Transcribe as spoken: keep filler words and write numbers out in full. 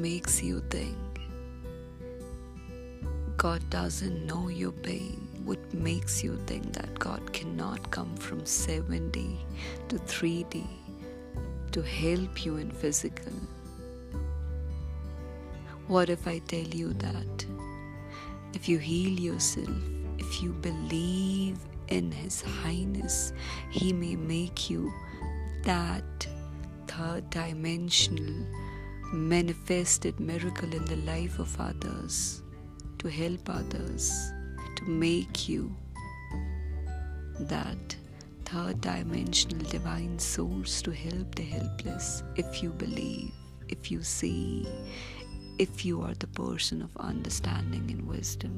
makes you think. God doesn't know your pain. What makes you think that God cannot come from seven D to three D to help you in physical? What if I tell you that if you heal yourself, if you believe in His Highness, He may make you that third dimensional manifested miracle in the life of others, to help others, to make you that third dimensional divine source to help the helpless, if you believe, if you see, if you are the person of understanding and wisdom.